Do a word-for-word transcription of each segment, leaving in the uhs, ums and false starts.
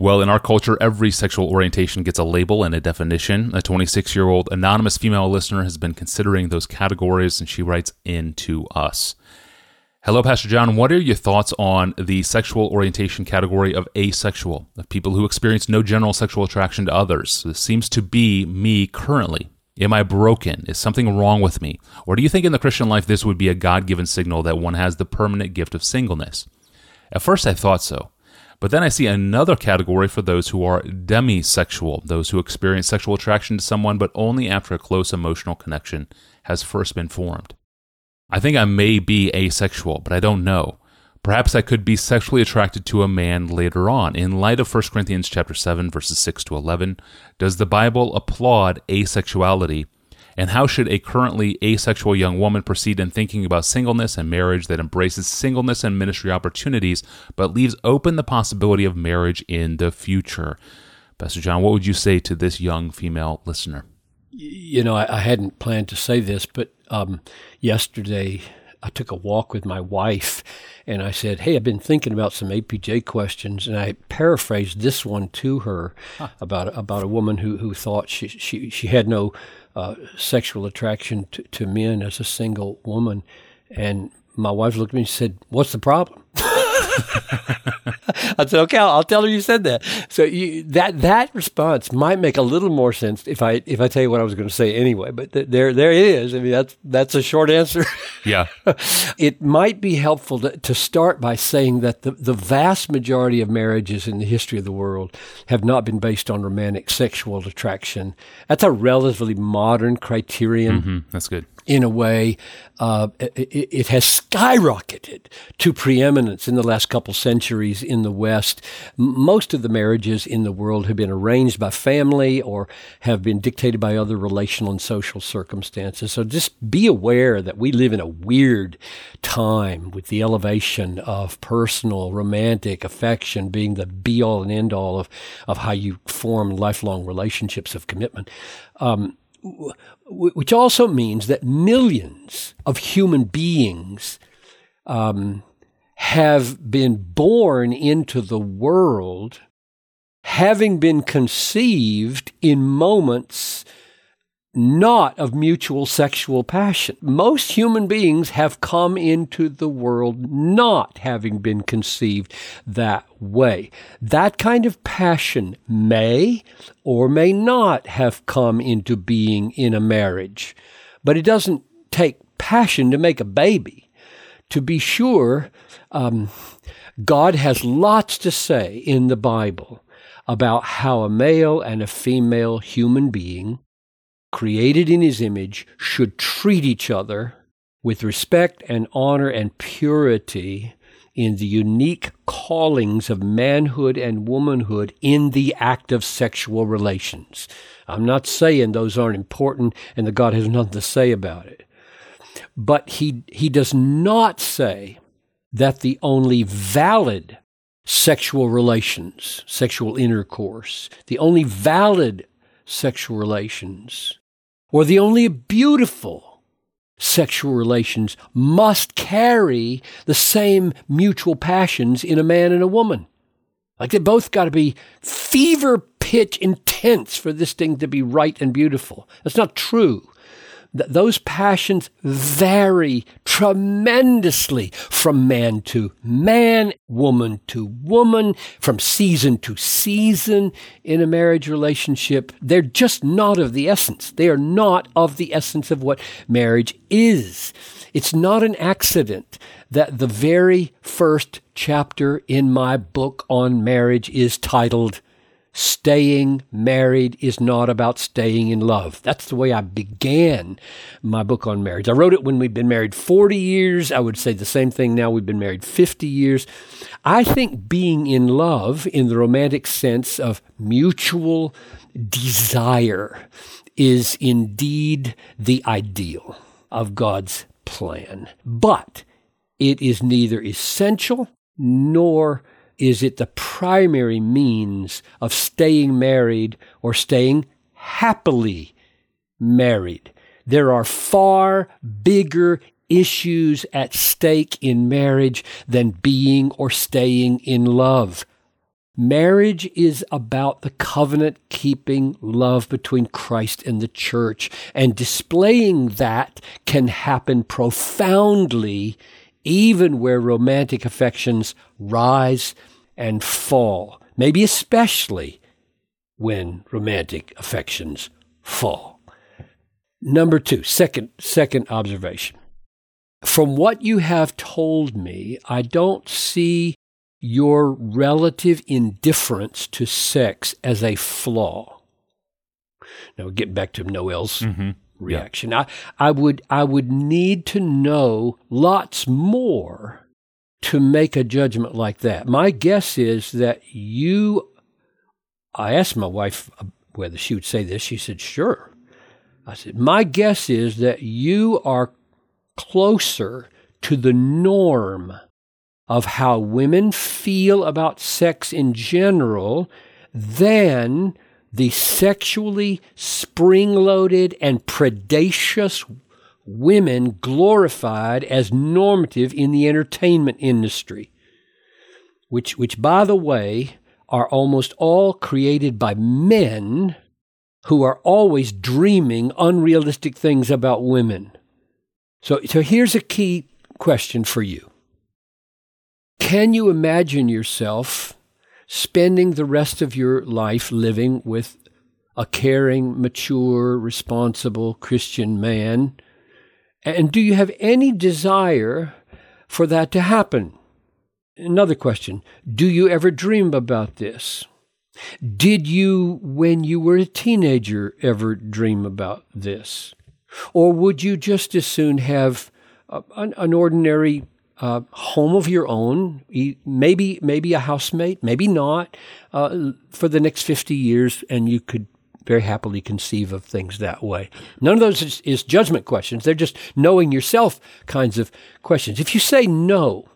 Well, in our culture, every sexual orientation gets a label and a definition. A twenty-six-year-old anonymous female listener has been considering those categories, and she writes in to us. Hello, Pastor John. What are your thoughts on the sexual orientation category of asexual, of people who experience no general sexual attraction to others? This seems to be me currently. Am I broken? Is something wrong with me? Or do you think in the Christian life this would be a God-given signal that one has the permanent gift of singleness? At first I thought so, but then I see another category for those who are demisexual, those who experience sexual attraction to someone but only after a close emotional connection has first been formed. I think I may be asexual, but I don't know. Perhaps I could be sexually attracted to a man later on. In light of First Corinthians chapter seven, verses six to eleven, does the Bible applaud asexuality? And how should a currently asexual young woman proceed in thinking about singleness and marriage that embraces singleness and ministry opportunities, but leaves open the possibility of marriage in the future? Pastor John, what would you say to this young female listener? You know, I hadn't planned to say this, but um, yesterday I took a walk with my wife, and I said, hey, I've been thinking about some A P J questions, and I paraphrased this one to her huh. about about a woman who, who thought she, she, she had no uh, sexual attraction to, to men as a single woman. And my wife looked at me and said, what's the problem? I said, okay, I'll, I'll tell her you said that. So you, that that response might make a little more sense if I if I tell you what I was going to say anyway. But th- there there it is. I mean, that's that's a short answer. Yeah, it might be helpful to, to start by saying that the, the vast majority of marriages in the history of the world have not been based on romantic sexual attraction. That's a relatively modern criterion. Mm-hmm. That's good. In a way, uh, it, it has skyrocketed to preeminence in the last couple centuries in the West. Most of the marriages in the world have been arranged by family or have been dictated by other relational and social circumstances. So just be aware that we live in a weird time with the elevation of personal, romantic affection being the be-all and end-all of, of how you form lifelong relationships of commitment. Um, Which also means that millions of human beings um, have been born into the world, having been conceived in moments not of mutual sexual passion. Most human beings have come into the world not having been conceived that way. That kind of passion may or may not have come into being in a marriage, but it doesn't take passion to make a baby. To be sure, um, God has lots to say in the Bible about how a male and a female human being created in his image, should treat each other with respect and honor and purity in the unique callings of manhood and womanhood in the act of sexual relations. I'm not saying those aren't important and that God has nothing to say about it. But he, he does not say that the only valid sexual relations, sexual intercourse, the only valid sexual relations, or the only beautiful sexual relations must carry the same mutual passions in a man and a woman. Like they both got to be fever pitch intense for this thing to be right and beautiful. That's not true. Th- those passions vary tremendously from man to man, woman to woman, from season to season in a marriage relationship. They're just not of the essence. They are not of the essence of what marriage is. It's not an accident that the very first chapter in my book on marriage is titled Staying Married Is Not About Staying in Love. That's the way I began my book on marriage. I wrote it when we'd been married forty years. I would say the same thing now. We've been married fifty years. I think being in love in the romantic sense of mutual desire is indeed the ideal of God's plan. But it is neither essential nor is it the primary means of staying married or staying happily married. There are far bigger issues at stake in marriage than being or staying in love. Marriage is about the covenant-keeping love between Christ and the church, and displaying that can happen profoundly even where romantic affections rise and fall, maybe especially when romantic affections fall. Number two, second, second observation. From what you have told me, I don't see your relative indifference to sex as a flaw. Now, get back to Noelle's mm-hmm. reaction. Yeah. I, I would, I would need to know lots more to make a judgment like that. My guess is that you, I asked my wife whether she would say this. She said, sure. I said, my guess is that you are closer to the norm of how women feel about sex in general than the sexually spring-loaded and predacious women glorified as normative in the entertainment industry, which, which by the way, are almost all created by men who are always dreaming unrealistic things about women. So, so here's a key question for you. Can you imagine yourself spending the rest of your life living with a caring, mature, responsible Christian man? And do you have any desire for that to happen? Another question, do you ever dream about this? Did you, when you were a teenager, ever dream about this? Or would you just as soon have a, an, an ordinary uh, home of your own, maybe maybe a housemate, maybe not, uh, for the next fifty years, and you could very happily conceive of things that way? None of those is, is judgment questions. They're just knowing yourself kinds of questions. If you say no,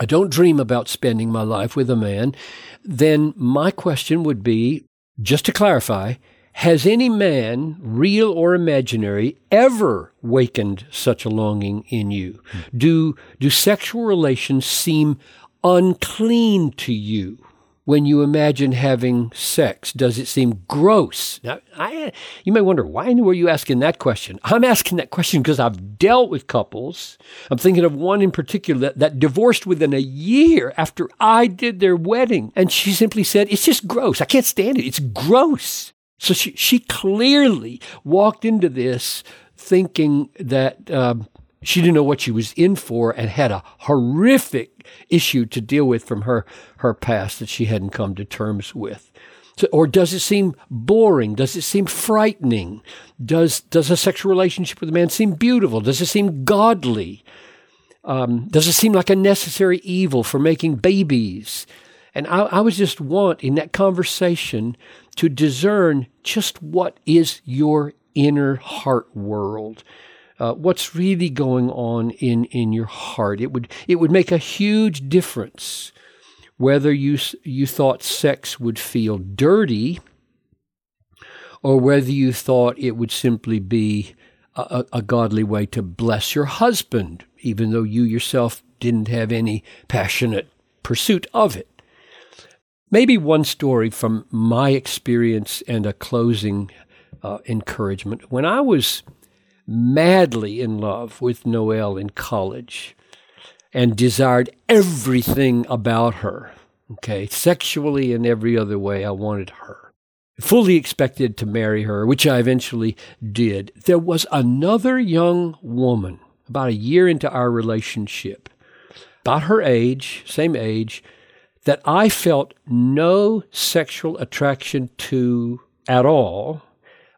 I don't dream about spending my life with a man, then my question would be, just to clarify, has any man, real or imaginary, ever wakened such a longing in you? Mm-hmm. Do do sexual relations seem unclean to you when you imagine having sex? Does it seem gross? Now, I, you may wonder, why were you asking that question? I'm asking that question because I've dealt with couples. I'm thinking of one in particular that, that divorced within a year after I did their wedding. And she simply said, it's just gross. I can't stand it. It's gross. So she, she clearly walked into this thinking that um, she didn't know what she was in for and had a horrific issue to deal with from her, her past that she hadn't come to terms with. So, or does it seem boring? Does it seem frightening? Does, does a sexual relationship with a man seem beautiful? Does it seem godly? Um, does it seem like a necessary evil for making babies? And I, I was just want in that conversation to discern just what is your inner heart world, uh, what's really going on in, in your heart. It would it would make a huge difference whether you you thought sex would feel dirty, or whether you thought it would simply be a, a, a godly way to bless your husband, even though you yourself didn't have any passionate pursuit of it. Maybe one story from my experience and a closing uh, encouragement. When I was madly in love with Noelle in college and desired everything about her, okay, sexually and every other way, I wanted her. Fully expected to marry her, which I eventually did. There was another young woman about a year into our relationship, about her age, same age, that I felt no sexual attraction to at all,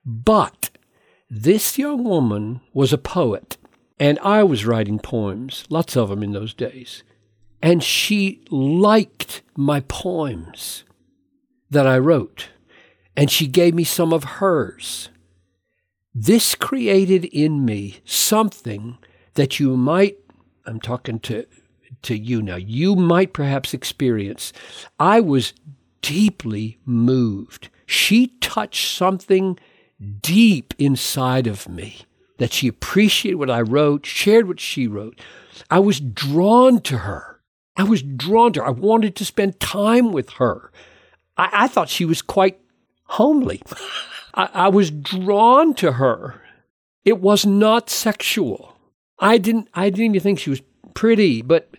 but this young woman was a poet, and I was writing poems, lots of them in those days, and she liked my poems that I wrote, and she gave me some of hers. This created in me something that you might, I'm talking to to you now, you might perhaps experience. I was deeply moved. She touched something deep inside of me, that she appreciated what I wrote, shared what she wrote. I was drawn to her. I was drawn to her. I wanted to spend time with her. I, I thought she was quite homely. I, I was drawn to her. It was not sexual. I didn't I didn't even think she was pretty, but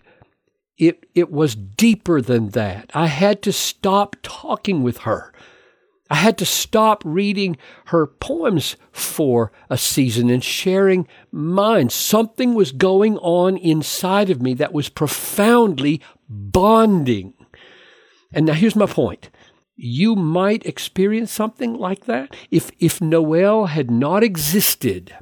it it was deeper than that. I had to stop talking with her. I had to stop reading her poems for a season and sharing mine. Something was going on inside of me that was profoundly bonding. And now here's my point. You might experience something like that. If if Noelle had not existed,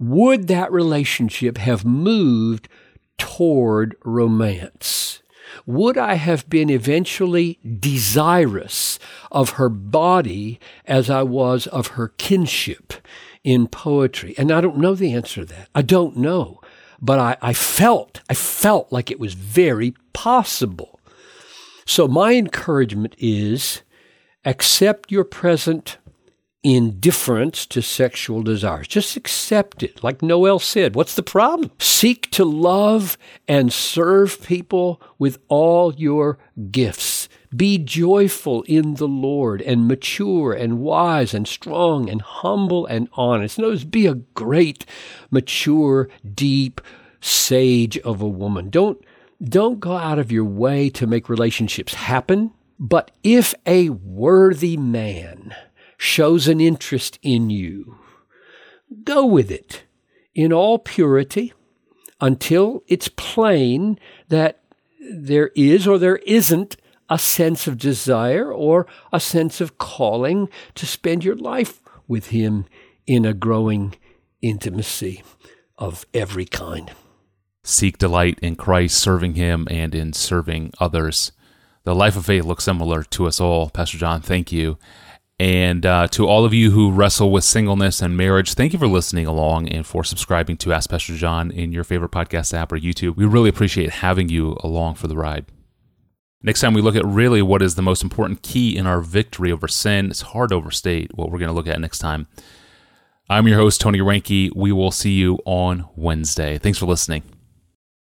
would that relationship have moved toward romance? Would I have been eventually desirous of her body as I was of her kinship in poetry? And I don't know the answer to that. I don't know. But I, I felt, I felt like it was very possible. So my encouragement is accept your present indifference to sexual desires. Just accept it. Like Noelle said, what's the problem? Seek to love and serve people with all your gifts. Be joyful in the Lord and mature and wise and strong and humble and honest. Notice, be a great, mature, deep sage of a woman. Don't, don't go out of your way to make relationships happen. But if a worthy man shows an interest in you, go with it in all purity until it's plain that there is or there isn't a sense of desire or a sense of calling to spend your life with him in a growing intimacy of every kind. Seek delight in Christ, serving him, and in serving others. The life of faith looks similar to us all. Pastor John, thank you. And uh, to all of you who wrestle with singleness and marriage, thank you for listening along and for subscribing to Ask Pastor John in your favorite podcast app or YouTube. We really appreciate having you along for the ride. Next time we look at really what is the most important key in our victory over sin. It's hard to overstate what we're going to look at next time. I'm your host, Tony Reinke. We will see you on Wednesday. Thanks for listening.